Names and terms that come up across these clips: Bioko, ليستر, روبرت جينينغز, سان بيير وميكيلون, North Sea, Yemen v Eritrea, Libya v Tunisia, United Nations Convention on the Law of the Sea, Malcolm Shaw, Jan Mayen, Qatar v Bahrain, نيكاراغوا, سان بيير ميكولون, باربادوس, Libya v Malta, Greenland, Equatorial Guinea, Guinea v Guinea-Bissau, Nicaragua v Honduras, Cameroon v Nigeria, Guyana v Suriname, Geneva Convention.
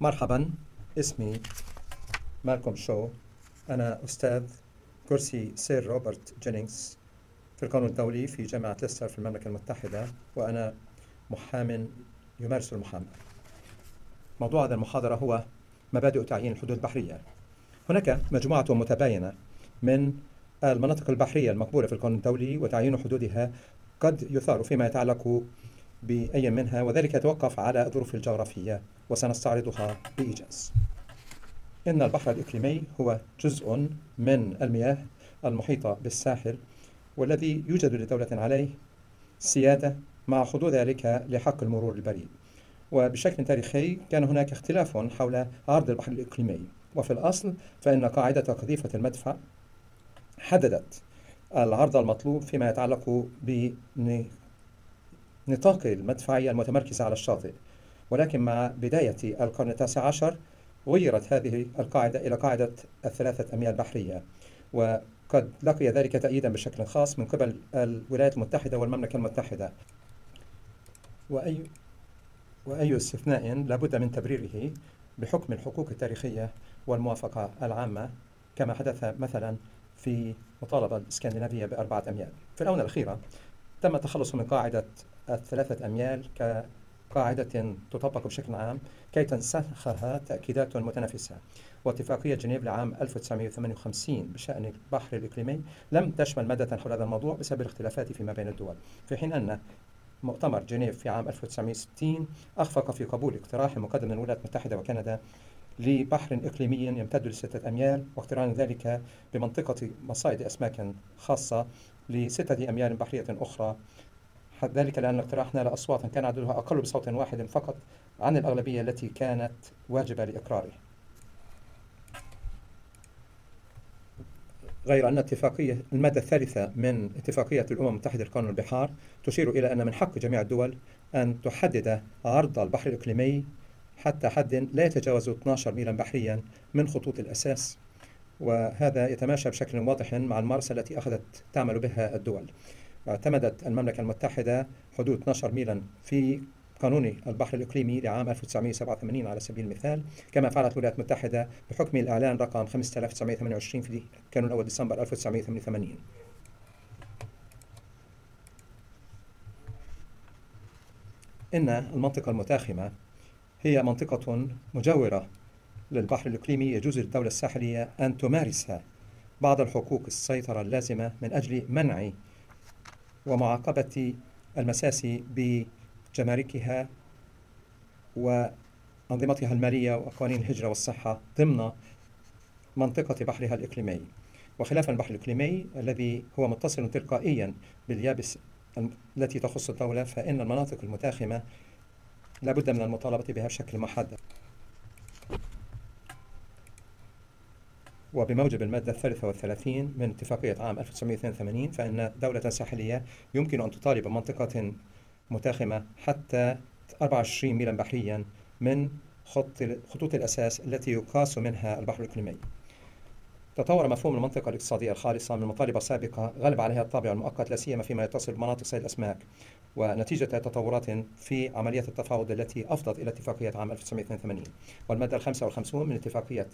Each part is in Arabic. مرحبا اسمي مالكوم شو، أنا أستاذ كرسي سير روبرت جينينغز في القانون الدولي في جامعة ليستر في المملكة المتحدة، وأنا محام يمارس المحاماة. موضوع هذا المحاضرة هو مبادئ تعيين الحدود البحرية. هناك مجموعة متباينة من المناطق البحرية المقبولة في القانون الدولي، وتعيين حدودها قد يثار فيما يتعلق بأي منها، وذلك يتوقف على الظروف الجغرافية، وسنستعرضها بإيجاز. إن البحر الإقليمي هو جزء من المياه المحيطة بالساحل، والذي يوجد لدولة عليه سيادة مع حدود ذلك لحق المرور البري. وبشكل تاريخي كان هناك اختلاف حول عرض البحر الإقليمي، وفي الأصل فإن قاعدة قذيفة المدفع حددت العرض المطلوب فيما يتعلق بنطاق المدفعية المتمركزة على الشاطئ، ولكن مع بداية القرن التاسع عشر غيرت هذه القاعدة إلى قاعدة 3 أميال بحرية، وقد لقي ذلك تأييدا بشكل خاص من قبل الولايات المتحدة والمملكة المتحدة، وأي استثناء لابد من تبريره بحكم الحقوق التاريخية والموافقة العامة، كما حدث مثلا في مطالبة الإسكندنافية ب4 أميال. في الآونة الأخيرة تم التخلص من قاعدة 3 أميال كقاعدة تطبق بشكل عام كي تنسخها تأكيدات متنافسة. واتفاقية جنيف لعام 1958 بشأن البحر الإقليمي لم تشمل مادة حول هذا الموضوع بسبب الاختلافات فيما بين الدول، في حين أن مؤتمر جنيف في عام 1960 أخفق في قبول اقتراح مقدم من الولايات المتحدة وكندا لبحر إقليمي يمتد ل6 أميال، واقتران ذلك بمنطقة مصائد أسماك خاصة ل6 أميال بحرية أخرى، ذلك لأن الاقتراح نال أصواتا كان عددها أقل بصوت واحد فقط عن الأغلبية التي كانت واجبة لإقراره. غير أن اتفاقية المادة 3 من اتفاقية الأمم المتحدة لقانون البحار تشير إلى أن من حق جميع الدول أن تحدد عرض البحر الإقليمي حتى حد لا يتجاوز 12 ميلا بحريا من خطوط الأساس، وهذا يتماشى بشكل واضح مع الممارسة التي أخذت تعمل بها الدول. اعتمدت المملكة المتحدة حدود 12 ميلا في قانون البحر الإقليمي لعام 1987 على سبيل المثال، كما فعلت الولايات المتحدة بحكم الإعلان رقم 5928 في كانون الأول ديسمبر 1988. إن المنطقة المتاخمة هي منطقة مجاورة للبحر الإقليمي يجوز للدولة الساحلية أن تمارس بعض الحقوق السيطرة اللازمة من أجل منع ومعاقبة المساس بجماركها وأنظمتها المالية وقوانين الهجرة والصحة ضمن منطقة بحرها الإقليمي، وخلاف البحر الإقليمي الذي هو متصل تلقائيا باليابس التي تخص الدولة، فإن المناطق المتاخمة لابد من المطالبة بها بشكل محدد. وبموجب المادة 33 من اتفاقية عام 1982 فإن دولة ساحلية يمكن أن تطالب منطقة متاخمة حتى 24 ميلا بحريا من خطوط الأساس التي يقاس منها البحر الإقليمي. تطور مفهوم المنطقة الاقتصادية الخالصة من مطالبة سابقة غلب عليها الطابع المؤقت، لا سيما فيما يتصل بمناطق صيد الأسماك، ونتيجة تطورات في عملية التفاوض التي أفضت إلى اتفاقية عام 1982. والمادة 55 من اتفاقية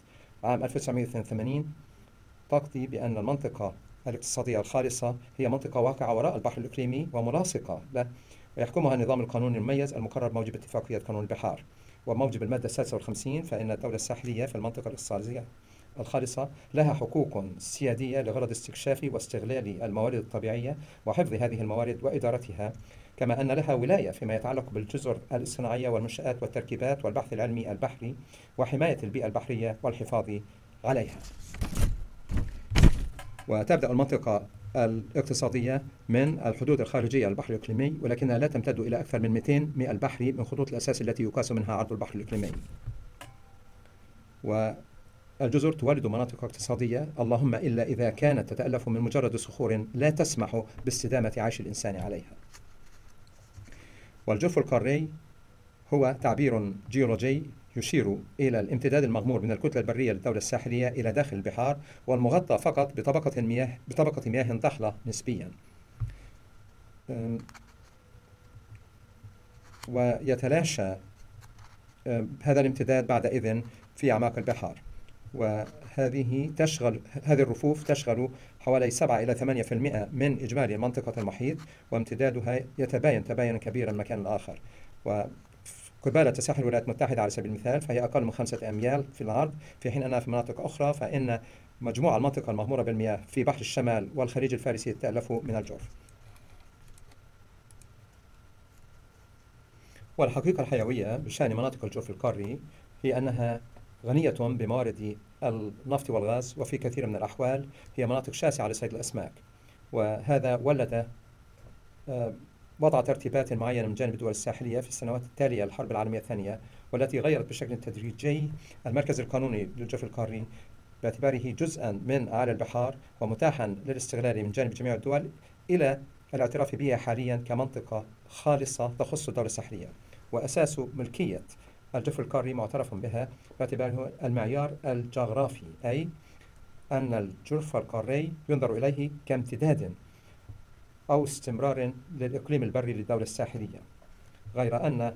عام 1982 تقضي بأن المنطقة الاقتصادية الخالصة هي منطقة واقعة وراء البحر الإقليمي وملاصقة له، ويحكمها النظام القانوني المميز المقرر موجب اتفاقية قانون البحار. وموجب المادة 56 فإن الدولة الساحلية في المنطقة الاقتصادية الخالصة لها حقوق سيادية لغرض استكشاف واستغلال الموارد الطبيعية وحفظ هذه الموارد وإدارتها، كما أن لها ولاية فيما يتعلق بالجزر الصناعية والمنشآت والتركيبات والبحث العلمي البحري وحماية البيئة البحرية والحفاظ عليها. وتبدأ المنطقة الاقتصادية من الحدود الخارجية للبحر الإقليمي، ولكنها لا تمتد إلى أكثر من 200 ميل بحري من خطوط الأساس التي يقاس منها عرض البحر الإقليمي. الجزر تولد مناطق اقتصادية اللهم إلا إذا كانت تتألف من مجرد صخور لا تسمح باستدامة عيش الإنسان عليها. والجرف القاري هو تعبير جيولوجي يشير إلى الامتداد المغمور من الكتلة البرية للدولة الساحلية إلى داخل البحار، والمغطى فقط بطبقة مياه ضحلة نسبيا، ويتلاشى هذا الامتداد بعد إذن في أعماق البحار. هذه الرفوف تشغل حوالي 7 إلى 8% من إجمالي منطقة المحيط، وامتدادها يتباين تباينا كبيرا مكان الآخر. وقبالة ساحل الولايات المتحدة على سبيل المثال فهي أقل من 5 أميال في العرض، في حين أنها في مناطق أخرى فإن مجموع المنطقة المغمورة بالمياه في بحر الشمال والخليج الفارسي تألف من الجرف. والحقيقة الحيوية بشأن مناطق الجرف القاري هي أنها غنية بموارد النفط والغاز، وفي كثير من الأحوال هي مناطق شاسعة لصيد الأسماك، وهذا ولد وضع ترتيبات معينة من جانب الدول الساحلية في السنوات التالية للحرب العالمية الثانية، والتي غيرت بشكل تدريجي المركز القانوني للجرف القاري باعتباره جزءاً من أعالي البحار ومتاحاً للاستغلال من جانب جميع الدول، إلى الاعتراف بها حالياً كمنطقة خالصة تخص الدولة الساحلية. وأساس ملكية الجفر القاري معترف بها باعتباره المعيار الجغرافي، أي أن الجرف القاري ينظر إليه كامتداد أو استمرار للإقليم البري للدولة الساحلية. غير أن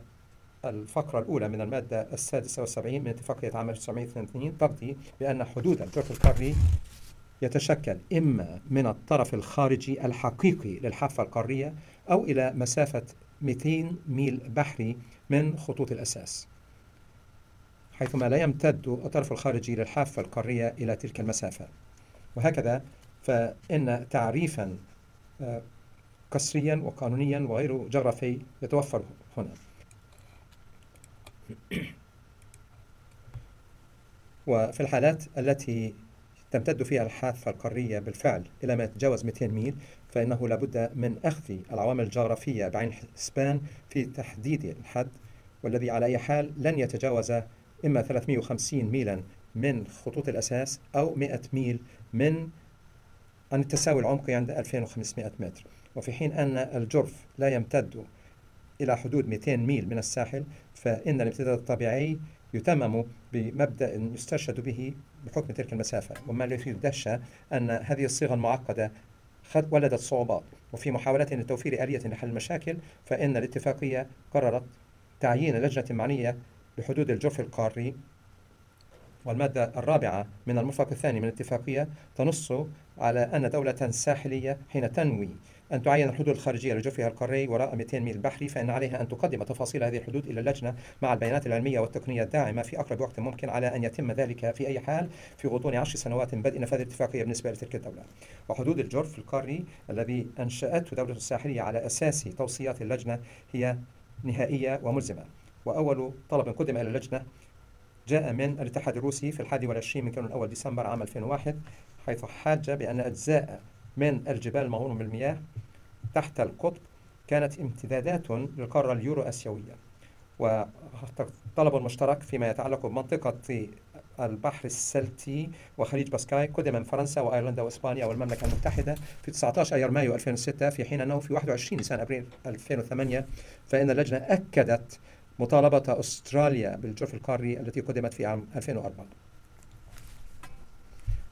الفقرة الأولى من المادة 76 من اتفاقية عام 1982 تقضي بأن حدود الجرف القاري يتشكل إما من الطرف الخارجي الحقيقي للحافة القارية أو إلى مسافة 200 ميل بحري من خطوط الأساس، حيثما لا يمتد الطرف الخارجي للحافة القارية إلى تلك المسافة. وهكذا فإن تعريفا قسريا وقانونيا وغير جغرافي يتوفر هنا. وفي الحالات التي تمتد فيها الحافة القارية بالفعل إلى ما يتجاوز 200 ميل فإنه لابد من أخذ العوامل الجغرافية بعين الحسبان في تحديد الحد، والذي على أي حال لن يتجاوز إما 350 ميلا من خطوط الأساس أو 100 ميل من أن تساوي العمق عند 2500 متر. وفي حين أن الجرف لا يمتد إلى حدود 200 ميل من الساحل، فإن الامتداد الطبيعي يتمم بمبدأ يستشهد به بحكم تلك المسافة. وما الذي يدهش أن هذه الصيغة المعقدة ولدت صعوبات، وفي محاولات لتوفير آلية لحل المشاكل فإن الاتفاقية قررت تعيين لجنة معنية لحدود الجرف القاري. والمادة 4 من المرفق 2 من الاتفاقية تنص على أن دولة ساحلية حين تنوي أن تعين الحدود الخارجية لجرفها القاري وراء 200 ميل بحري فإن عليها أن تقدم تفاصيل هذه الحدود إلى اللجنة مع البيانات العلمية والتقنية الداعمة في أقرب وقت ممكن، على أن يتم ذلك في أي حال في غضون 10 سنوات من بدء نفاذ الاتفاقية بالنسبة لتلك الدولة. وحدود الجرف القاري الذي أنشأته دولة الساحلية على أساس توصيات اللجنة هي نهائية وملزمة. وأول طلب قدم إلى اللجنة جاء من الاتحاد الروسي في 21 من كانون الأول ديسمبر عام 2001، حيث حاج بأن أجزاء من الجبال المغمورة بالمياه تحت القطب كانت امتدادات للقارة اليورو آسيوية. وطلب مشترك فيما يتعلق بمنطقة البحر السلتي وخليج باسكاي قدم من فرنسا وأيرلندا وإسبانيا والمملكة المتحدة في 19 أيار مايو 2006، في حين أنه في 21 نيسان أبريل 2008 فإن اللجنة أكدت مطالبة أستراليا بالجرف القاري التي قدمت في عام 2004.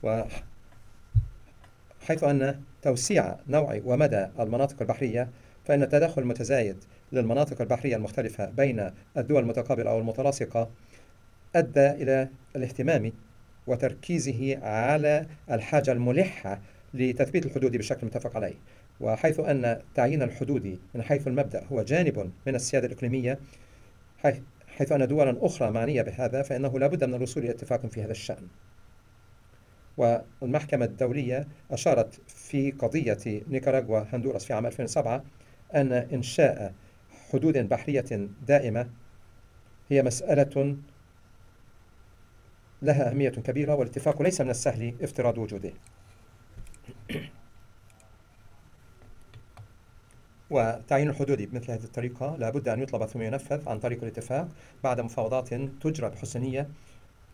وحيث أن توسيع نوع ومدى المناطق البحرية فإن التدخل المتزايد للمناطق البحرية المختلفة بين الدول المتقابلة أو المتلاصقة أدى إلى الاهتمام وتركيزه على الحاجة الملحة لتثبيت الحدود بشكل متفق عليه. وحيث أن تعيين الحدود من حيث المبدأ هو جانب من السيادة الإقليمية، حيث أن دولا أخرى معنية بهذا فإنه لابد من الوصول إلى اتفاق في هذا الشأن. والمحكمة الدولية أشارت في قضية نيكاراغوا هندوراس في عام 2007 أن إنشاء حدود بحرية دائمة هي مسألة لها أهمية كبيرة، والاتفاق ليس من السهل افتراض وجوده. وتعيين الحدود بمثل هذه الطريقة لابد أن يطلب ثم ينفذ عن طريق الاتفاق بعد مفاوضات تجرى بحسنية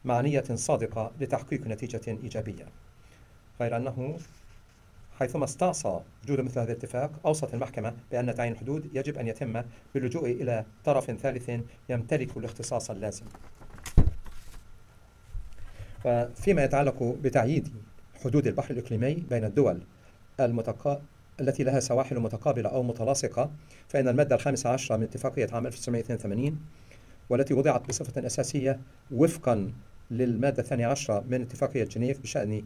معنية صادقة لتحقيق نتيجة إيجابية. غير أنه حيثما استعصى وجود مثل هذا الاتفاق أوصت المحكمة بأن تعيين الحدود يجب أن يتم باللجوء إلى طرف ثالث يمتلك الاختصاص اللازم. وفيما يتعلق بتعيين حدود البحر الإقليمي بين الدول التي لها سواحل متقابلة أو متلاصقة فإن المادة 15 من اتفاقية عام 1982 والتي وضعت بصفة أساسية وفقا للمادة 12 من اتفاقية جنيف بشأن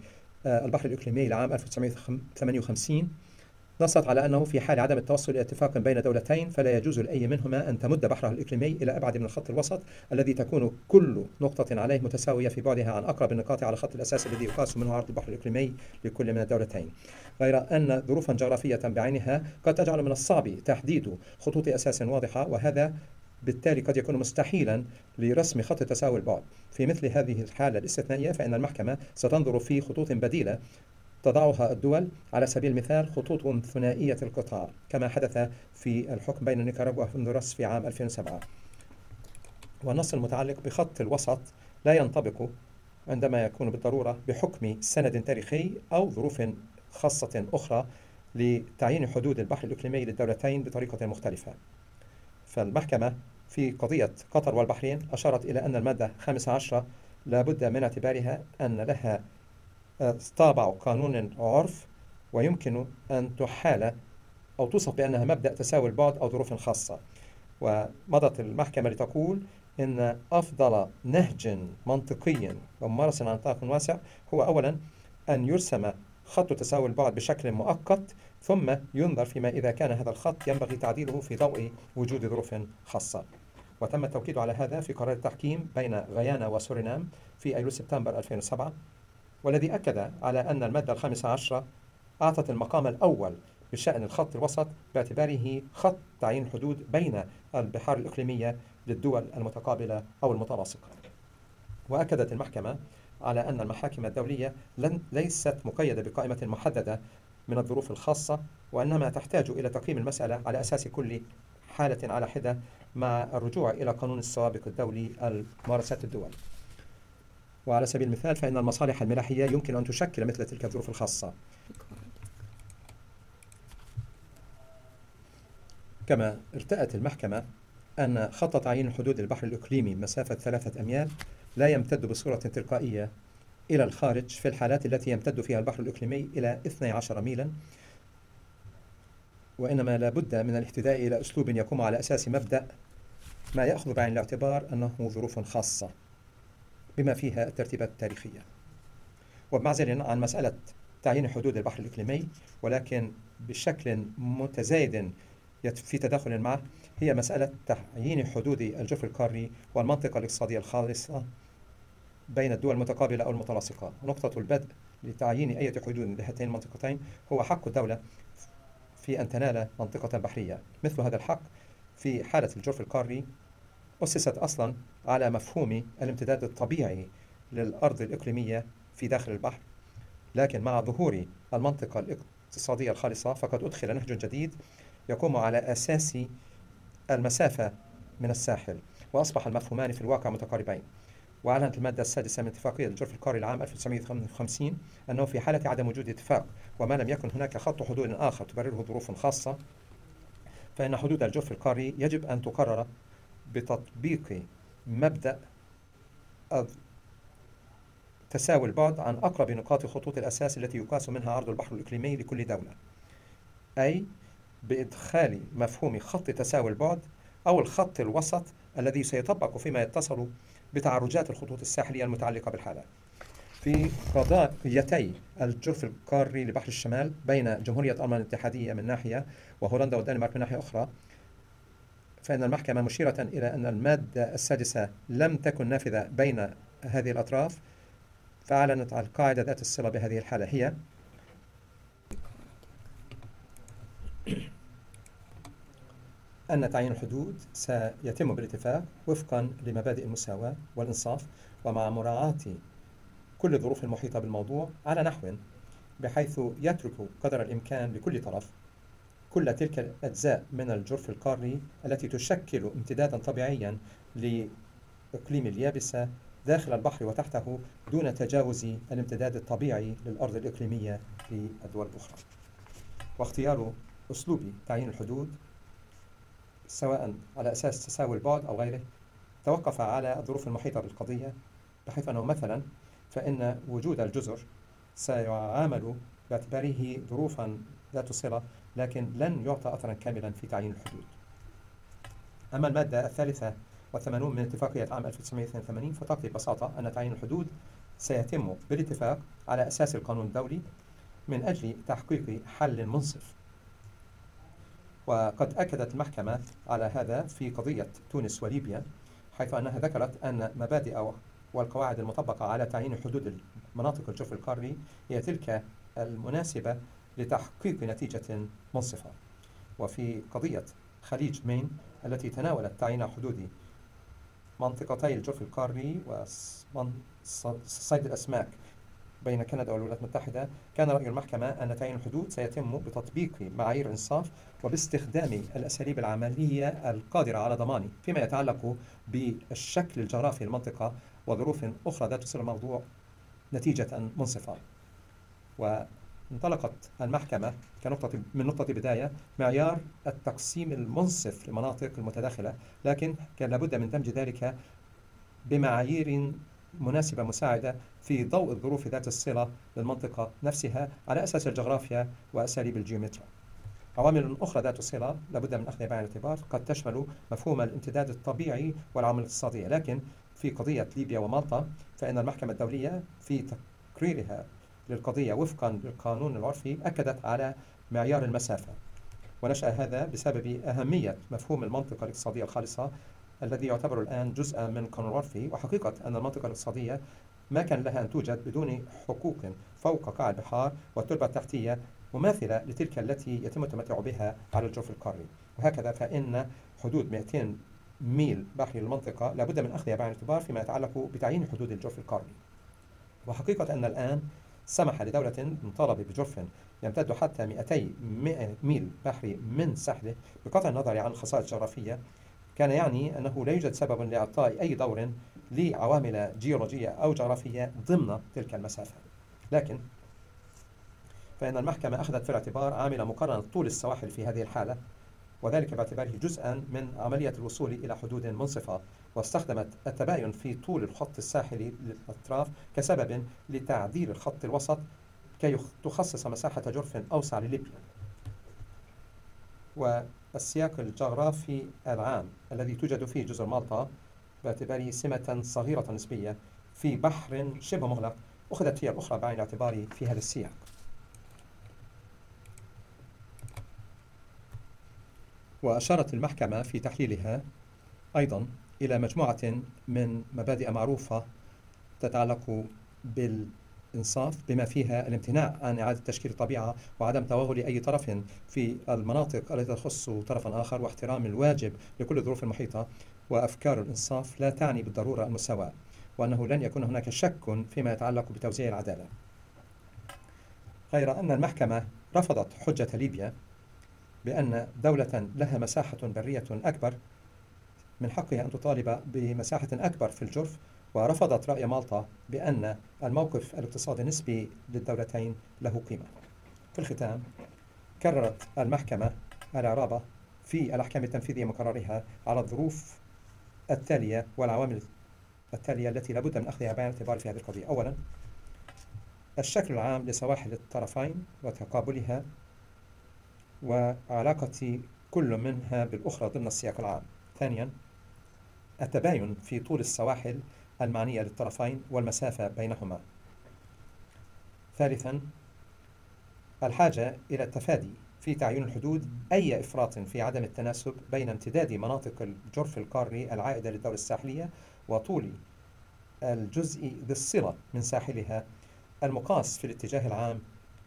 البحر الإقليمي لعام 1958 نصت على أنه في حال عدم التوصل إلى اتفاق بين دولتين فلا يجوز لأي منهما أن تمد بحرها الإقليمي إلى أبعد من الخط الوسط الذي تكون كل نقطة عليه متساوية في بعدها عن أقرب النقاط على الخط الأساسي الذي يقاس منه عرض البحر الإقليمي لكل من الدولتين. غير أن ظروفا جغرافية بعينها قد تجعل من الصعب تحديد خطوط أساس واضحة، وهذا بالتالي قد يكون مستحيلا لرسم خط تساوي البعد. في مثل هذه الحالة الاستثنائية فإن المحكمة ستنظر في خطوط بديلة تضعها الدول، على سبيل المثال خطوط ثنائية القطار كما حدث في الحكم بين نيكاراغوا وهندوراس في عام 2007. والنص المتعلق بخط الوسط لا ينطبق عندما يكون بالضرورة بحكم سند تاريخي أو ظروف خاصة أخرى لتعيين حدود البحر الإقليمي للدولتين بطريقة مختلفة. فالمحكمة في قضية قطر والبحرين أشارت إلى أن المادة 15 لابد من اعتبارها أن لها طابع قانون عرف، ويمكن أن تحال أو توصف بأنها مبدأ تساوي البعد أو ظروف خاصة. ومضت المحكمة لتقول إن أفضل نهج منطقي وممارس عن نطاق واسع هو أولا أن يرسم خط تساوي البعد بشكل مؤقت، ثم ينظر فيما إذا كان هذا الخط ينبغي تعديله في ضوء وجود ظروف خاصة. وتم التوكيد على هذا في قرار التحكيم بين غيانا وسورينام في أيلول سبتمبر 2007، والذي أكد على أن المادة 15 أعطت المقام الأول بشأن الخط الوسط باعتباره خط تعيين حدود بين البحار الإقليمية للدول المتقابلة أو المتلاصقة. وأكدت المحكمة على أن المحاكم الدولية ليست مقيدة بقائمة محددة من الظروف الخاصة، وإنما تحتاج إلى تقييم المسألة على أساس كل حالة على حدة مع الرجوع إلى قانون السوابق الدولي الممارسات الدول. وعلى سبيل المثال فإن المصالح الملاحية يمكن أن تشكل مثل تلك الظروف الخاصة، كما ارتأت المحكمة أن خط تعيين حدود البحر الإقليمي مسافة 3 أميال لا يمتد بصورة تلقائية إلى الخارج في الحالات التي يمتد فيها البحر الإقليمي إلى 12 ميلا، وإنما لا بد من الاحتداء إلى أسلوب يقوم على أساس مبدأ ما يأخذ بعين الاعتبار أنه ظروف خاصة بما فيها الترتيبات التاريخية. وبمعزل عن مسألة تعيين حدود البحر الإقليمي ولكن بشكل متزايد في تداخل معه هي مسألة تعيين حدود الجفر القاري والمنطقة الاقتصادية الخالصة بين الدول المتقابلة أو المتلاصقة. نقطة البدء لتعيين أي حدود لهاتين المنطقتين هو حق الدولة في أن تنال منطقة بحرية. مثل هذا الحق في حالة الجرف القاري أسست أصلا على مفهوم الامتداد الطبيعي للأرض الإقليمية في داخل البحر، لكن مع ظهور المنطقة الاقتصادية الخالصة فقد أدخل نهج جديد يقوم على أساس المسافة من الساحل، وأصبح المفهومان في الواقع متقاربين. وأعلنت المادة 6 من اتفاقية الجرف القاري العام 1955 أنه في حالة عدم وجود اتفاق وما لم يكن هناك خط حدود آخر تبرره ظروف خاصة فإن حدود الجرف القاري يجب أن تقرر بتطبيق مبدأ تساوي البعد عن أقرب نقاط خطوط الأساس التي يقاس منها عرض البحر الإقليمي لكل دولة، أي بإدخال مفهوم خط تساوي البعد أو الخط الوسط الذي سيطبق فيما يتصل بتعرجات الخطوط الساحلية المتعلقة بالحالة. في قضايتي الجرف القاري لبحر الشمال بين جمهورية ألمانيا الاتحادية من ناحية وهولندا والدنمارك من ناحية أخرى فإن المحكمة مشيرة إلى أن المادة 6 لم تكن نافذة بين هذه الأطراف فأعلنت على القاعدة ذات الصلة بهذه الحالة هي أن تعيين الحدود سيتم بالاتفاق وفقا لمبادئ المساواة والإنصاف ومع مراعاة كل الظروف المحيطة بالموضوع على نحو بحيث يترك قدر الإمكان لكل طرف كل تلك الأجزاء من الجرف القاري التي تشكل امتدادا طبيعيا لإقليم اليابسة داخل البحر وتحته دون تجاوز الامتداد الطبيعي للأرض الإقليمية للدول الأخرى. واختيار أسلوب تعيين الحدود سواء على أساس تساوي البعد أو غيره توقف على الظروف المحيطة بالقضية، بحيث أنه مثلا فإن وجود الجزر سيعامل باعتباره ظروفا ذات صلة لكن لن يعطى أثرا كاملا في تعيين الحدود. أما المادة 13 1982 من اتفاقية عام 1982 فتقضي ببساطة أن تعيين الحدود سيتم بالاتفاق على أساس القانون الدولي من أجل تحقيق حل منصف. وقد أكدت المحكمة على هذا في قضية تونس وليبيا، حيث أنها ذكرت أن مبادئ والقواعد المطبقة على تعيين حدود مناطق الجوف القاري هي تلك المناسبة لتحقيق نتيجة منصفة. وفي قضية خليج مين التي تناولت تعيين حدود منطقتي الجوف القاري وصيد الأسماك بين كندا والولايات المتحدة، كان رأي المحكمة أن تعيين الحدود سيتم بتطبيق معايير إنصاف وباستخدام الأساليب العملية القادرة على ضمانه فيما يتعلق بالشكل الجغرافي للمنطقة وظروف أخرى ذات تسهل الموضوع نتيجة منصفة. وانطلقت المحكمة من نقطة بداية معيار التقسيم المنصف لمناطق المتداخلة، لكن كان لابد من دمج ذلك بمعايير مناسبة مساعدة في ضوء الظروف ذات الصلة للمنطقة نفسها على أساس الجغرافيا وأساليب الجيومترا. عوامل أخرى ذات الصلة لابد من أخذها بعين الاعتبار قد تشمل مفهوم الامتداد الطبيعي والعوامل الاقتصادية، لكن في قضية ليبيا ومالطا فإن المحكمة الدولية في تقريرها للقضية وفقا للقانون العرفي أكدت على معيار المسافة، ونشأ هذا بسبب أهمية مفهوم المنطقة الاقتصادية الخالصة الذي يعتبر الآن جزءا من القانون العرفي، وحقيقة أن المنطقة الاقتصادية ما كان لها أن توجد بدون حقوق فوق قاع البحار والتربة التحتية مماثلة لتلك التي يتم التمتع بها على الجوف القاري. وهكذا فإن حدود 200 ميل بحري للمنطقة لابد من أخذها بعين الاعتبار فيما يتعلق بتعيين حدود الجوف القاري. وحقيقة أن الآن سمح لدولة مطالبة بجرف يمتد حتى 200 ميل بحري من ساحله بقطع النظر عن الخصائص الجغرافية، كان يعني أنه لا يوجد سبب لإعطاء أي دور لعوامل جيولوجية أو جغرافية ضمن تلك المسافة. لكن فإن المحكمة أخذت في الاعتبار عامل مقارنة طول السواحل في هذه الحالة، وذلك باعتباره جزءا من عملية الوصول إلى حدود منصفة، واستخدمت التباين في طول الخط الساحلي للأطراف كسبب لتعديل الخط الوسط كي تخصص مساحة جرف أوسع لليبيا. والسياق الجغرافي العام الذي توجد فيه جزر مالطا باعتباره سمة صغيرة نسبية في بحر شبه مغلق أخذت هي الأخرى بعين اعتباري في هذا السياق. وأشارت المحكمة في تحليلها أيضا إلى مجموعة من مبادئ معروفة تتعلق بالإنصاف بما فيها الامتناع عن إعادة تشكيل الطبيعة وعدم توغل أي طرف في المناطق التي تخص طرفا آخر، واحترام الواجب لكل الظروف المحيطة، وأفكار الإنصاف لا تعني بالضرورة المساواة، وأنه لن يكون هناك شك فيما يتعلق بتوزيع العدالة. غير أن المحكمة رفضت حجة ليبيا بأن دولة لها مساحة برية أكبر من حقها أن تطالب بمساحة أكبر في الجرف، ورفضت رأي مالطا بأن الموقف الاقتصادي النسبي للدولتين له قيمة. في الختام كررت المحكمة الإعراب في الأحكام التنفيذية من قرارها على الظروف التالية والعوامل التالية التي لابد من أخذها بعين الاعتبار في هذه القضية. أولا، الشكل العام لسواحل الطرفين وتقابلها وعلاقة كل منها بالأخرى ضمن السياق العام. ثانيا، التباين في طول السواحل المعنية للطرفين والمسافة بينهما. ثالثا، الحاجة إلى التفادي في تعيين الحدود أي إفراط في عدم التناسب بين امتداد مناطق الجرف القاري العائدة للدولة الساحلية وطول الجزء ذي الصلة من ساحلها المقاس في الاتجاه العام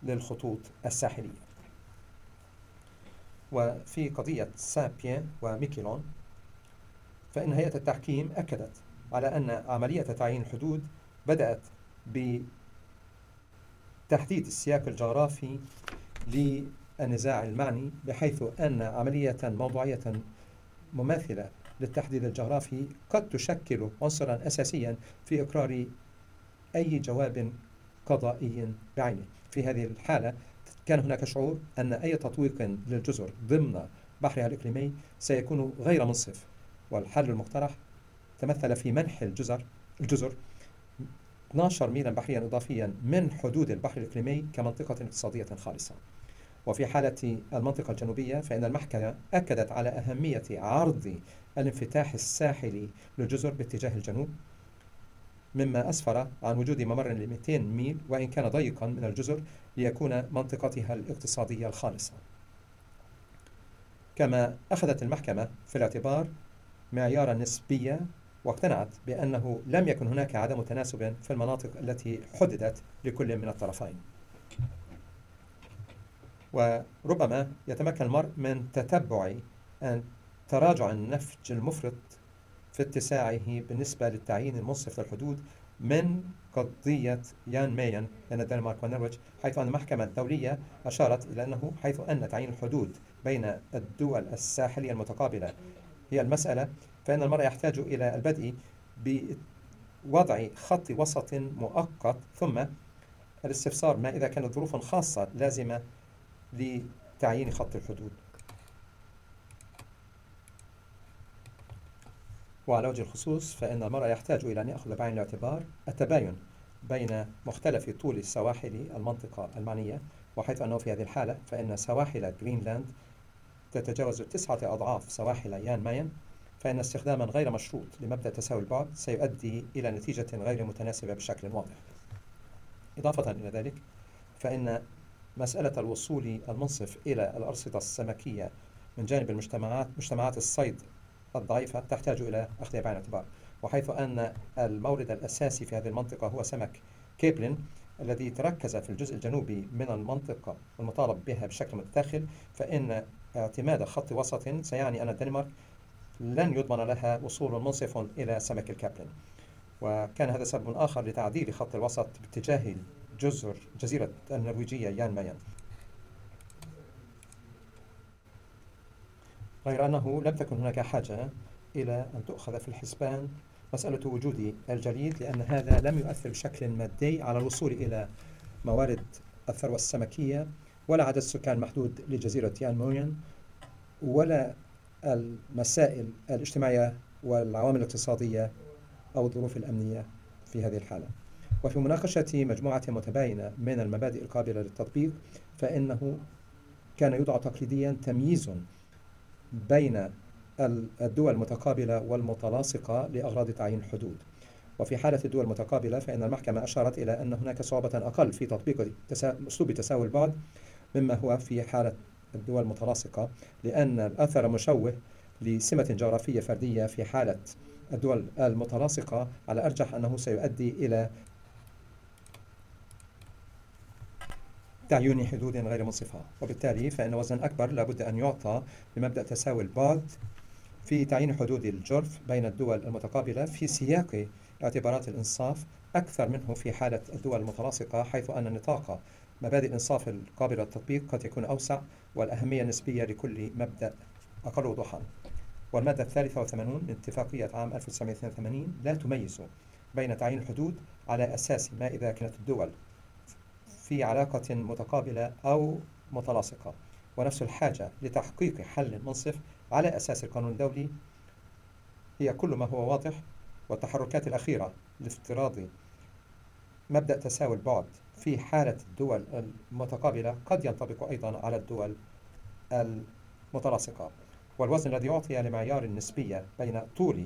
للخطوط الساحلية. وفي قضية سان بيير وميكيلون فإن هيئة التحكيم أكدت على أن عملية تعيين الحدود بدأت بتحديد السياق الجغرافي للنزاع المعني، بحيث أن عملية موضوعية مماثلة للتحديد الجغرافي قد تشكل عنصرا أساسيا في إقرار أي جواب قضائي بعينه. في هذه الحالة كان هناك شعور أن أي تطويق للجزر ضمن بحرها الإقليمي سيكون غير منصف، والحل المقترح تمثل في منح الجزر 12 ميلا بحريا إضافيا من حدود البحر الإقليمي كمنطقة اقتصادية خالصة. وفي حالة المنطقة الجنوبية فإن المحكمة أكدت على أهمية عرض الانفتاح الساحلي للجزر باتجاه الجنوب، مما أسفر عن وجود ممر ل 200 ميل وإن كان ضيقا من الجزر ليكون منطقتها الاقتصادية الخالصة. كما أخذت المحكمة في الاعتبار معيار النسبية واقتنعت بأنه لم يكن هناك عدم تناسب في المناطق التي حددت لكل من الطرفين. وربما يتمكن المرء من تتبع تراجع النفج المفرط في اتساعه بالنسبة للتعيين المنصف للحدود من قضية يان ماين بين الدنمارك والنرويج، حيث أن المحكمة الدولية أشارت إلى أنه حيث أن تعيين الحدود بين الدول الساحلية المتقابلة هي المسألة، فإن المرء يحتاج إلى البدء بوضع خط وسط مؤقت ثم الاستفسار ما إذا كانت ظروف خاصة لازمة لتعيين خط الحدود. وعلى وجه الخصوص فإن المرء يحتاج إلى أن يأخذ بعين الاعتبار التباين بين مختلف طول السواحل المنطقة المعنية، وحيث أنه في هذه الحالة فإن سواحل جرينلاند تتجاوز 9 أضعاف سواحل يان ماين، فإن استخداما غير مشروط لمبدأ تساوي البعد سيؤدي إلى نتيجة غير متناسبة بشكل واضح. إضافة إلى ذلك فإن مسألة الوصول المنصف إلى الأرصدة السمكية من جانب مجتمعات الصيد الضعيفة تحتاج إلى أخذ بعين الاعتبار، وحيث أن المورد الأساسي في هذه المنطقة هو سمك كيبلين الذي تركز في الجزء الجنوبي من المنطقة المطالب بها بشكل متداخل، فإن اعتماد خط وسط سيعني أن الدنمارك لن يضمن لها وصول منصف إلى سمك الكابلين. وكان هذا سبب آخر لتعديل خط الوسط باتجاه جزيرة النرويجية يان ماين. غير أنه لم تكن هناك حاجة إلى أن تؤخذ في الحسبان مسألة وجود الجليد، لأن هذا لم يؤثر بشكل مادي على الوصول إلى موارد الثروة السمكية ولا عدد السكان محدود لجزيرة يان ماين ولا المسائل الاجتماعية والعوامل الاقتصادية أو الظروف الأمنية في هذه الحالة. وفي مناقشة مجموعة متباينة من المبادئ القابلة للتطبيق فإنه كان يوضع تقليديا تمييز بين الدول المتقابلة والمتلاصقة لأغراض تعيين الحدود، وفي حالة الدول المتقابلة فإن المحكمة أشارت إلى أن هناك صعوبة أقل في تطبيق أسلوب تساوي البعد مما هو في حالة الدول المتلاصقة، لأن الأثر مشوه لسمة جغرافية فردية في حالة الدول المتلاصقة على أرجح أنه سيؤدي إلى تعيين حدود غير منصفة، وبالتالي فإن وزن أكبر لابد أن يعطى بمبدأ تساوي البعد في تعيين حدود الجرف بين الدول المتقابلة في سياق اعتبارات الإنصاف أكثر منه في حالة الدول المتلاصقة، حيث أن نطاق مبادئ الإنصاف القابلة للتطبيق قد يكون أوسع والأهمية النسبية لكل مبدأ أقل وضوحا. والمادة 83 من اتفاقية عام 1982 لا تميز بين تعيين الحدود على أساس ما إذا كانت الدول في علاقة متقابلة أو متلاصقة، ونفس الحاجة لتحقيق حل منصف على أساس القانون الدولي هي كل ما هو واضح، والتحركات الأخيرة لافتراض مبدأ تساوي البعد في حالة الدول المتقابلة قد ينطبق أيضا على الدول المتلاصقة. والوزن الذي أعطي لمعيار النسبية بين طول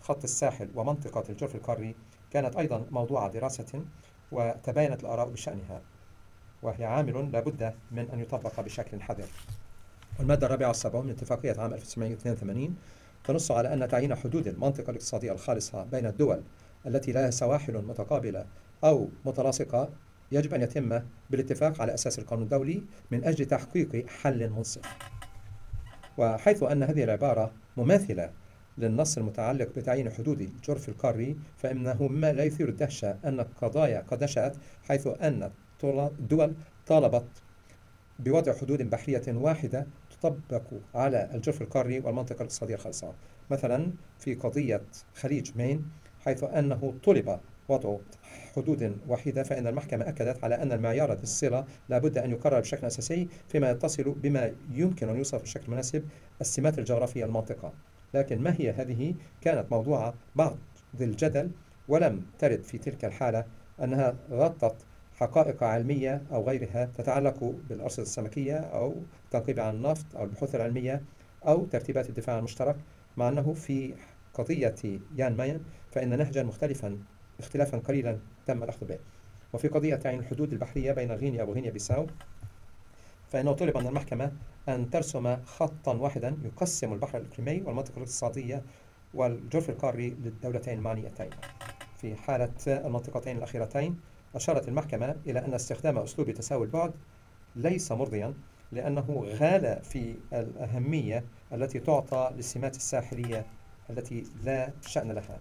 خط الساحل ومنطقة الجرف القاري كانت أيضا موضوع دراسة وتباينت الآراء بشأنها، وهي عامل لابد من أن يطبق بشكل حذر. والمادة 74 من اتفاقية عام 1982 تنص على أن تعيين حدود المنطقة الاقتصادية الخالصة بين الدول التي لها سواحل متقابلة أو متلاصقة يجب أن يتم بالاتفاق على أساس القانون الدولي من أجل تحقيق حل منصف. وحيث أن هذه العبارة مماثلة للنص المتعلق بتعيين حدود الجرف القاري فإنه ما لا يثير الدهشة أن القضايا قد نشأت، حيث أن الدول طالبت بوضع حدود بحرية واحدة تطبق على الجرف القاري والمنطقة الاقتصادية الخاصة، مثلا في قضية خليج مين حيث أنه طلب وضع حدود وحيدة، فإن المحكمة أكدت على أن المعيار الصلة لابد أن يقرر بشكل أساسي فيما يتصل بما يمكن أن يوصف بشكل مناسب السمات الجغرافية المنطقة. لكن ما هي هذه كانت موضوع بعض الجدل، ولم ترد في تلك الحالة أنها غطت حقائق علمية أو غيرها تتعلق بالأرصدة السمكية أو التنقيب عن النفط أو البحوث العلمية أو ترتيبات الدفاع المشترك، مع أنه في قضية يان ماين فإن نهجا مختلفا اختلافا قليلا تم الأخذ به. وفي قضية تعيين الحدود البحرية بين غينيا وغينيا بيساو فإنه طلب من المحكمة أن ترسم خطا واحدا يقسم البحر الإقليمي والمنطقة الاقتصادية والجرف القاري للدولتين المعنيتين. في حالة المنطقتين الأخيرتين أشارت المحكمة إلى أن استخدام أسلوب تساوي البعد ليس مرضيا، لأنه غال في الأهمية التي تعطى للسمات الساحلية التي لا شأن لها.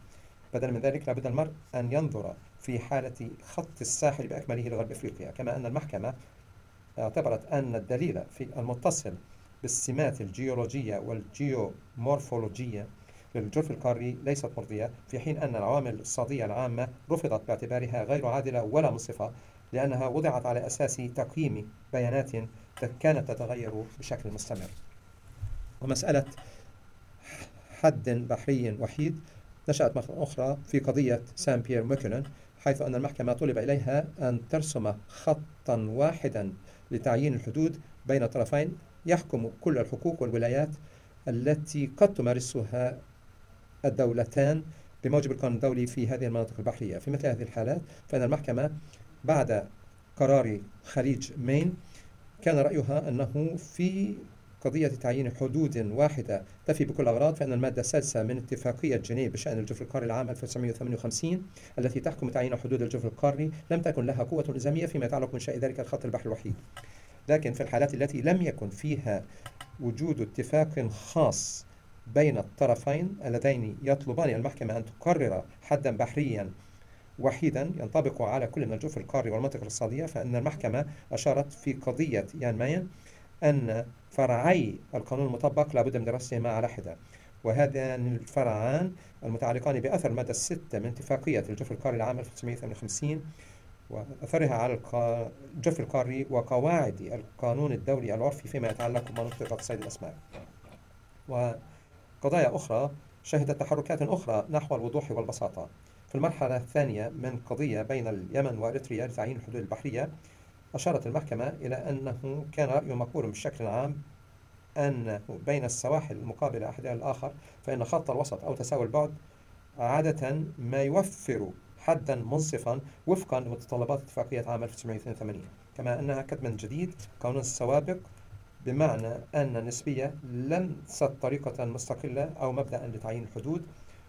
بدلا من ذلك لابد المرء أن ينظر في حالة خط الساحل بأكمله لغرب أفريقيا. كما أن المحكمة اعتبرت أن الدليل في المتصل بالسمات الجيولوجية والجيومورفولوجية للجرف القاري ليست مرضية، في حين أن العوامل الاقتصادية العامة رفضت باعتبارها غير عادلة ولا منصفة، لأنها وضعت على أساس تقييم بيانات كانت تتغير بشكل مستمر. ومسألة حد بحري وحيد نشأت مرة أخرى في قضية سان بيير ميكولون، حيث أن المحكمة طلب إليها أن ترسم خطا واحدا لتعيين الحدود بين الطرفين يحكم كل الحقوق والولايات التي قد تمارسها الدولتان بموجب القانون الدولي في هذه المناطق البحرية. في مثل هذه الحالات فإن المحكمة بعد قرار خليج مين كان رأيها أنه في قضية تعيين حدود واحدة تفي بكل الأغراض، فإن المادة السادسة من اتفاقية جنيف بشأن الجفر القاري العام 1958 التي تحكم تعيين حدود الجفر القاري لم تكن لها قوة إلزامية فيما يتعلق بإنشاء ذلك الخط البحري الوحيد. لكن في الحالات التي لم يكن فيها وجود اتفاق خاص بين الطرفين اللذين يطلبان المحكمة أن تقرر حدا بحريا وحيدا ينطبق على كل من الجفر القاري والمنطقة الاقتصادية، فإن المحكمة أشارت في قضية يان ماين أن فرعي القانون المطبق لابد من دراسهما على حدة، وهذان الفرعان المتعلقان بأثر المادة الستة من اتفاقية الجفر القاري العام 1958 وأثرها على الجفر القاري وقواعد القانون الدولي العرفي فيما يتعلق بمنطقة صيد الأسماك. وقضايا أخرى شهدت تحركات أخرى نحو الوضوح والبساطة. في المرحلة الثانية من قضية بين اليمن وإريتريا لتعيين الحدود البحرية أشارت المحكمة إلى أنه كان رأي مقول بشكل عام أن بين السواحل المقابلة أحدها الآخر فإن خط الوسط أو تساوي البعد عادة ما يوفر حدا منصفا وفقا لمتطلبات اتفاقية عام 1982. كما أنها كتبا جديد قانون السوابق، بمعنى أن النسبية ليست طريقة مستقلة أو مبدأ لتعيين الحدود،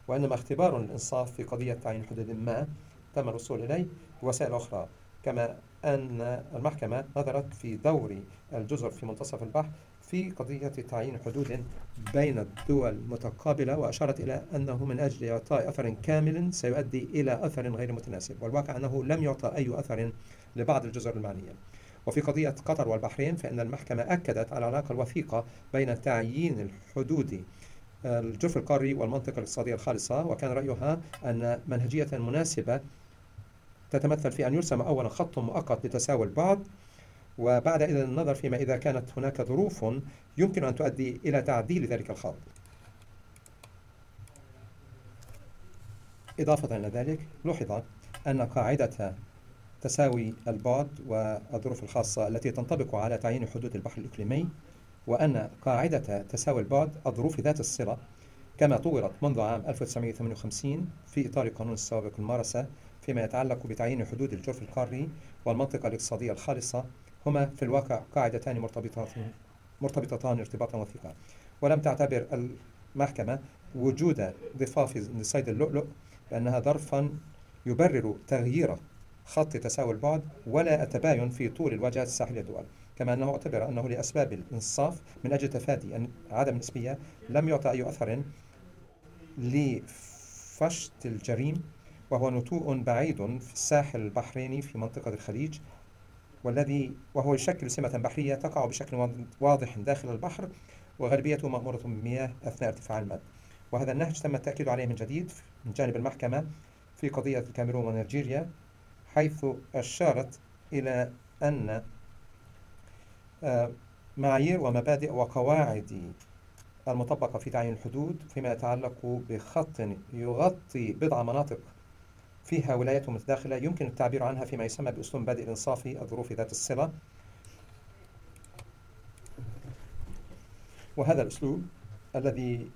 وإنما اختبار الإنصاف في قضية تعيين حدود ما تم الوصول إليه بوسائل أخرى. كما أن المحكمة نظرت في دور الجزر في منتصف البحر في قضية تعيين حدود بين الدول متقابلة، وأشارت إلى أنه من أجل إعطاء أثر كامل سيؤدي إلى أثر غير متناسب، والواقع أنه لم يعطى أي أثر لبعض الجزر المعنية. وفي قضية قطر والبحرين فإن المحكمة أكدت على العلاقة الوثيقة بين تعيين الحدود الجفر القاري والمنطقة الاقتصادية الخالصة، وكان رأيها أن منهجية مناسبة تتمثل في أن يرسم أولا خط مؤقت لتساوي البعد، وبعد إذا النظر فيما إذا كانت هناك ظروف يمكن أن تؤدي إلى تعديل ذلك الخط. إضافة إلى ذلك لوحظ أن قاعدة تساوي البعد والظروف الخاصة التي تنطبق على تعيين حدود البحر الإقليمي، وأن قاعدة تساوي البعد الظروف ذات الصلة كما طورت منذ عام 1958 في إطار قانون السوابق الممارسة فيما يتعلق بتعيين حدود الجرف القاري والمنطقة الاقتصادية الخالصة هما في الواقع قاعدتان مرتبطتان ارتباطا وثيقا. ولم تعتبر المحكمة وجود ضفاف لصيد اللؤلؤ لأنها ظرفا يبرر تغيير خط تساوي البعد ولا التباين في طول الواجهات الساحلية للدول. كما أنه اعتبر أنه لأسباب الإنصاف من أجل تفادي أن عدم النسبية لم يعطى أي أثر لفشت الجريم، وهو نتوء بعيد في الساحل البحريني في منطقة الخليج، والذي وهو يشكل سمة بحرية تقع بشكل واضح داخل البحر وغالبيته مأمورة بالمياه أثناء ارتفاع المد. وهذا النهج تم التأكيد عليه من جديد من جانب المحكمة في قضية الكاميرون ونيجيريا، حيث أشارت إلى أن معايير ومبادئ وقواعد المطبقة في تعيين الحدود فيما يتعلق بخط يغطي بضع مناطق فيها ولايات متداخلة يمكن التعبير عنها فيما يسمى بأسلوب مبادئ الإنصاف الظروف ذات الصلة. وهذا الأسلوب الذي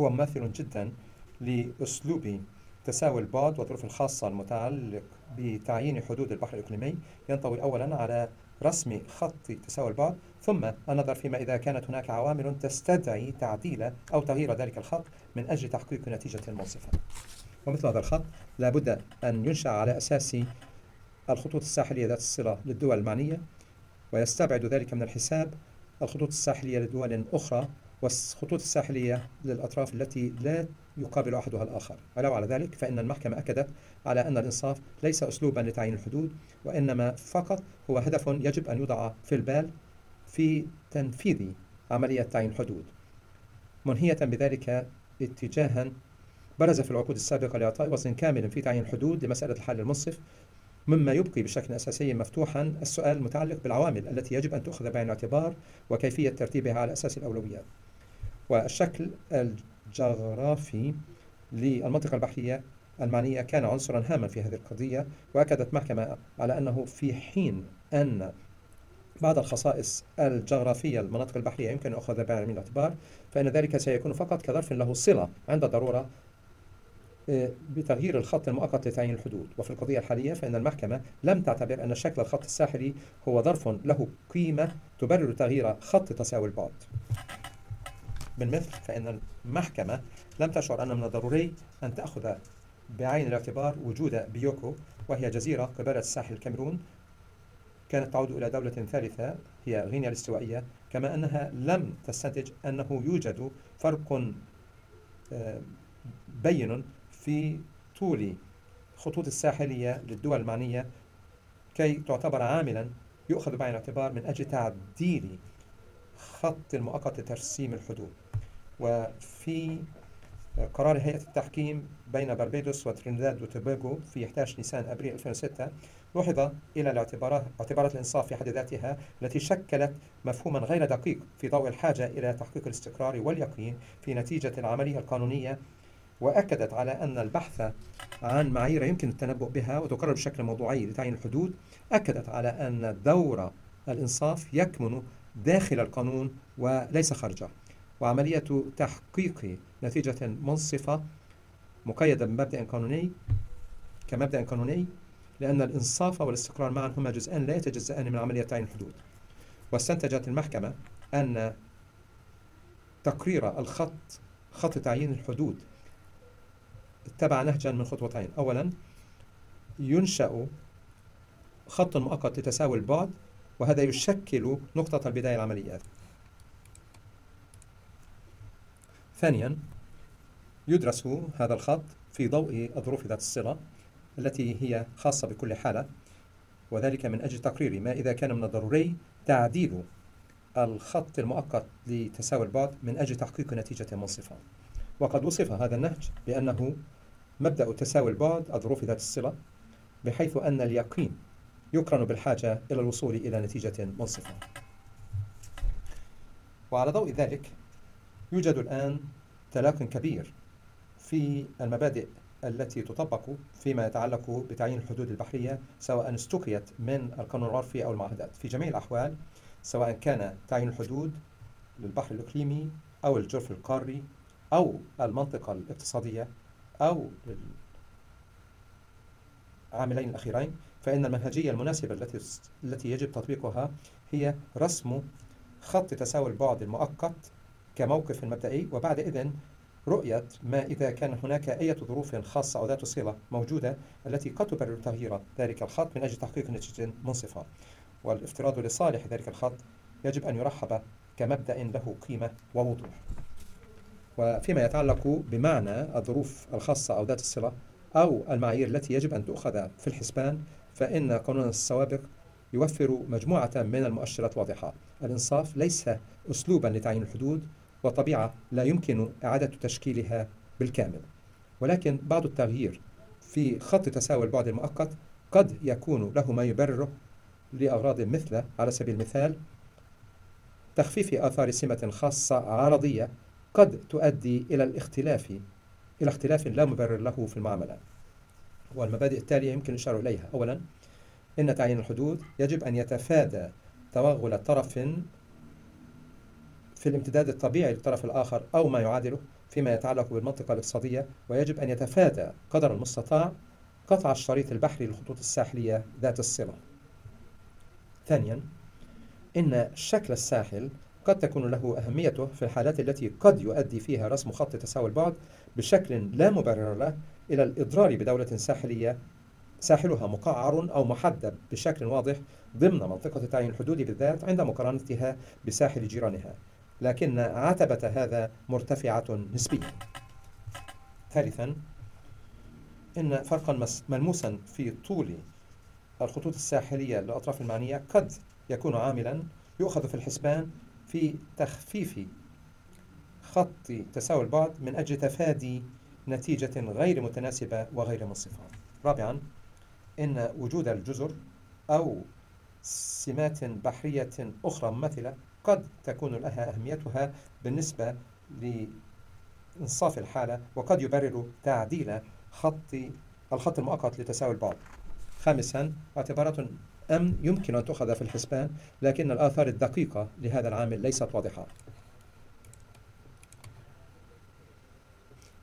هو مماثل جدا لأسلوب تساوي البعد والظروف الخاصة المتعلق بتعيين حدود البحر الإقليمي ينطوي أولا على رسم خط تساوي البعد ثم النظر فيما إذا كانت هناك عوامل تستدعي تعديل أو تغيير ذلك الخط من أجل تحقيق نتيجة منصفة. ومثل هذا الخط لابد أن ينشأ على أساس الخطوط الساحلية ذات الصلة للدول المعنية ويستبعد ذلك من الحساب الخطوط الساحلية لدول أخرى والخطوط الساحلية للأطراف التي لا يقابل أحدها الآخر. علاوة على ذلك فإن المحكمة أكدت على أن الإنصاف ليس أسلوبا لتعيين الحدود وإنما فقط هو هدف يجب أن يوضع في البال في تنفيذ عملية تعيين الحدود، منهية بذلك اتجاها برز في العقود السابقة لإعطاء وزن كامل في تعيين الحدود لمسألة الحل المنصف، مما يبقي بشكل أساسي مفتوحا السؤال المتعلق بالعوامل التي يجب أن تؤخذ بعين الاعتبار وكيفية ترتيبها على أساس الأولويات. والشكل الجغرافي للمنطقة البحرية المعنية كان عنصرا هاما في هذه القضية، وأكدت المحكمة على أنه في حين أن بعض الخصائص الجغرافية للمناطق البحرية يمكن أن يؤخذ بعين الاعتبار فإن ذلك سيكون فقط كظرف له صلة عند ضرورة بتغيير الخط المؤقت لتعيين الحدود. وفي القضية الحالية فإن المحكمة لم تعتبر أن شكل الخط الساحلي هو ظرف له قيمة تبرر تغيير خط تساوي البعد. بالمثل فإن المحكمة لم تشعر أن من الضروري أن تأخذ بعين الاعتبار وجود بيوكو، وهي جزيرة قبالة ساحل الكاميرون كانت تعود إلى دولة ثالثة هي غينيا الاستوائية، كما أنها لم تستنتج أنه يوجد فرق بين في طول خطوط الساحلية للدول المعنية كي تعتبر عاملا يؤخذ بعين الاعتبار من أجل تعديل خط المؤقت لترسيم الحدود. وفي قرار هيئة التحكيم بين باربادوس وترينيداد وتوباغو في 11 نيسان أبريل 2006 لوحظ إلى اعتبارات الإنصاف في حد ذاتها التي شكلت مفهوما غير دقيق في ضوء الحاجة إلى تحقيق الاستقرار واليقين في نتيجة العملية القانونية، وأكدت على أن البحث عن معايير يمكن التنبؤ بها وتقرر بشكل موضوعي لتعيين الحدود. أكدت على أن دور الإنصاف يكمن داخل القانون وليس خارجه، وعملية تحقيق نتيجة منصفة مقيدة بمبدأ قانوني كمبدأ قانوني، لأن الإنصاف والاستقرار معا هما جزءان لا يتجزأان من عملية تعيين الحدود. واستنتجت المحكمة أن تقرير خط تعيين الحدود اتبع نهجا من خطوتين. أولا ينشأ خط مؤقت لتساوي البعد، وهذا يشكل نقطة البداية العمليات. ثانيا يدرس هذا الخط في ضوء الظروف ذات الصلة التي هي خاصة بكل حالة، وذلك من أجل تقرير ما إذا كان من الضروري تعديل الخط المؤقت لتساوي البعد من أجل تحقيق نتيجة منصفة. وقد وصف هذا النهج بأنه مبدأ تساوي البعد الظروف ذات الصلة، بحيث أن اليقين يقرن بالحاجة إلى الوصول إلى نتيجة منصفة. وعلى ضوء ذلك يوجد الآن تلاق كبير في المبادئ التي تطبق فيما يتعلق بتعيين الحدود البحرية، سواء استقيت من القانون العرفي أو المعاهدات. في جميع الأحوال سواء كان تعيين الحدود للبحر الإقليمي أو الجرف القاري أو المنطقة الاقتصادية أو العاملين الأخيرين، فإن المنهجية المناسبة التي يجب تطبيقها هي رسم خط تساوي البعد المؤقت كموقف مبدئي، وبعد إذن رؤية ما إذا كان هناك أي ظروف خاصة أو ذات صلة موجودة التي قد تبرر تغيير ذلك الخط من أجل تحقيق نتيجة منصفة. والافتراض لصالح ذلك الخط يجب أن يرحب كمبدأ له قيمة ووضوح. وفيما يتعلق بمعنى الظروف الخاصة أو ذات الصلة أو المعايير التي يجب أن تؤخذ في الحسبان، فإن قانون السوابق يوفر مجموعة من المؤشرات واضحة. الإنصاف ليس أسلوبا لتعيين الحدود، وطبيعة لا يمكن إعادة تشكيلها بالكامل، ولكن بعض التغيير في خط تساوي البعد المؤقت قد يكون له ما يبرره لأغراض مثل على سبيل المثال تخفيف آثار سمة خاصة عرضية قد تؤدي إلى اختلاف لا مبرر له في المعاملة. والمبادئ التالية يمكن الإشارة إليها. أولا، إن تعيين الحدود يجب أن يتفادى توغل طرف في الامتداد الطبيعي للطرف الآخر أو ما يعادله فيما يتعلق بالمنطقة الاقتصادية، ويجب أن يتفادى قدر المستطاع قطع الشريط البحري للخطوط الساحلية ذات الصلة. ثانيا، إن شكل الساحل قد تكون له أهميته في الحالات التي قد يؤدي فيها رسم خط تساوي البعد بشكل لا مبرر له إلى الإضرار بدولة ساحلية ساحلها مقعر أو محدب بشكل واضح ضمن منطقة تعيين الحدود بالذات عند مقارنتها بساحل جيرانها، لكن عتبة هذا مرتفعة نسبيا. ثالثا، إن فرقا ملموسا في طول الخطوط الساحلية للأطراف المعنية قد يكون عاملا يؤخذ في الحسبان في تخفيف خط تساوي البعد من أجل تفادي نتيجة غير متناسبة وغير منصفة. رابعا، إن وجود الجزر أو سمات بحرية أخرى مماثلة قد تكون لها أهميتها بالنسبة لإنصاف الحالة، وقد يبرر تعديل الخط المؤقت لتساوي البعد. خامسا، اعتبارات أمن يمكن أن تؤخذ في الحسبان، لكن الآثار الدقيقة لهذا العامل ليست واضحة.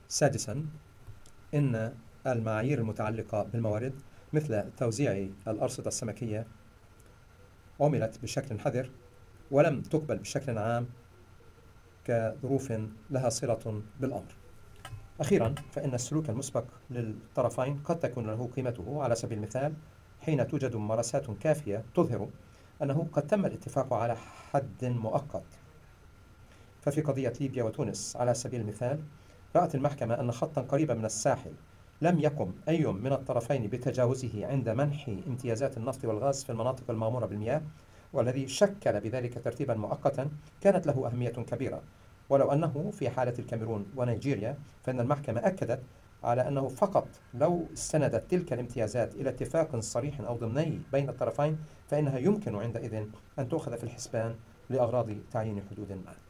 سادسا، إن المعايير المتعلقة بالموارد مثل توزيع الأرصدة السمكية عملت بشكل حذر ولم تقبل بشكل عام كظروف لها صلة بالأمر. أخيرا، فإن السلوك المسبق للطرفين قد تكون له قيمته. على سبيل المثال، حين توجد ممارسات كافية تظهر أنه قد تم الاتفاق على حد مؤقت، ففي قضية ليبيا وتونس على سبيل المثال رأت المحكمة أن خطا قريبا من الساحل لم يقم أي من الطرفين بتجاوزه عند منح امتيازات النفط والغاز في المناطق المعمورة بالمياه، والذي شكل بذلك ترتيبا مؤقتا كانت له أهمية كبيرة، ولو أنه في حالة الكاميرون ونيجيريا فإن المحكمة أكدت على أنه فقط لو استندت تلك الامتيازات إلى اتفاق صريح أو ضمني بين الطرفين فإنها يمكن عندئذ أن تؤخذ في الحسبان لأغراض تعيين حدود ما.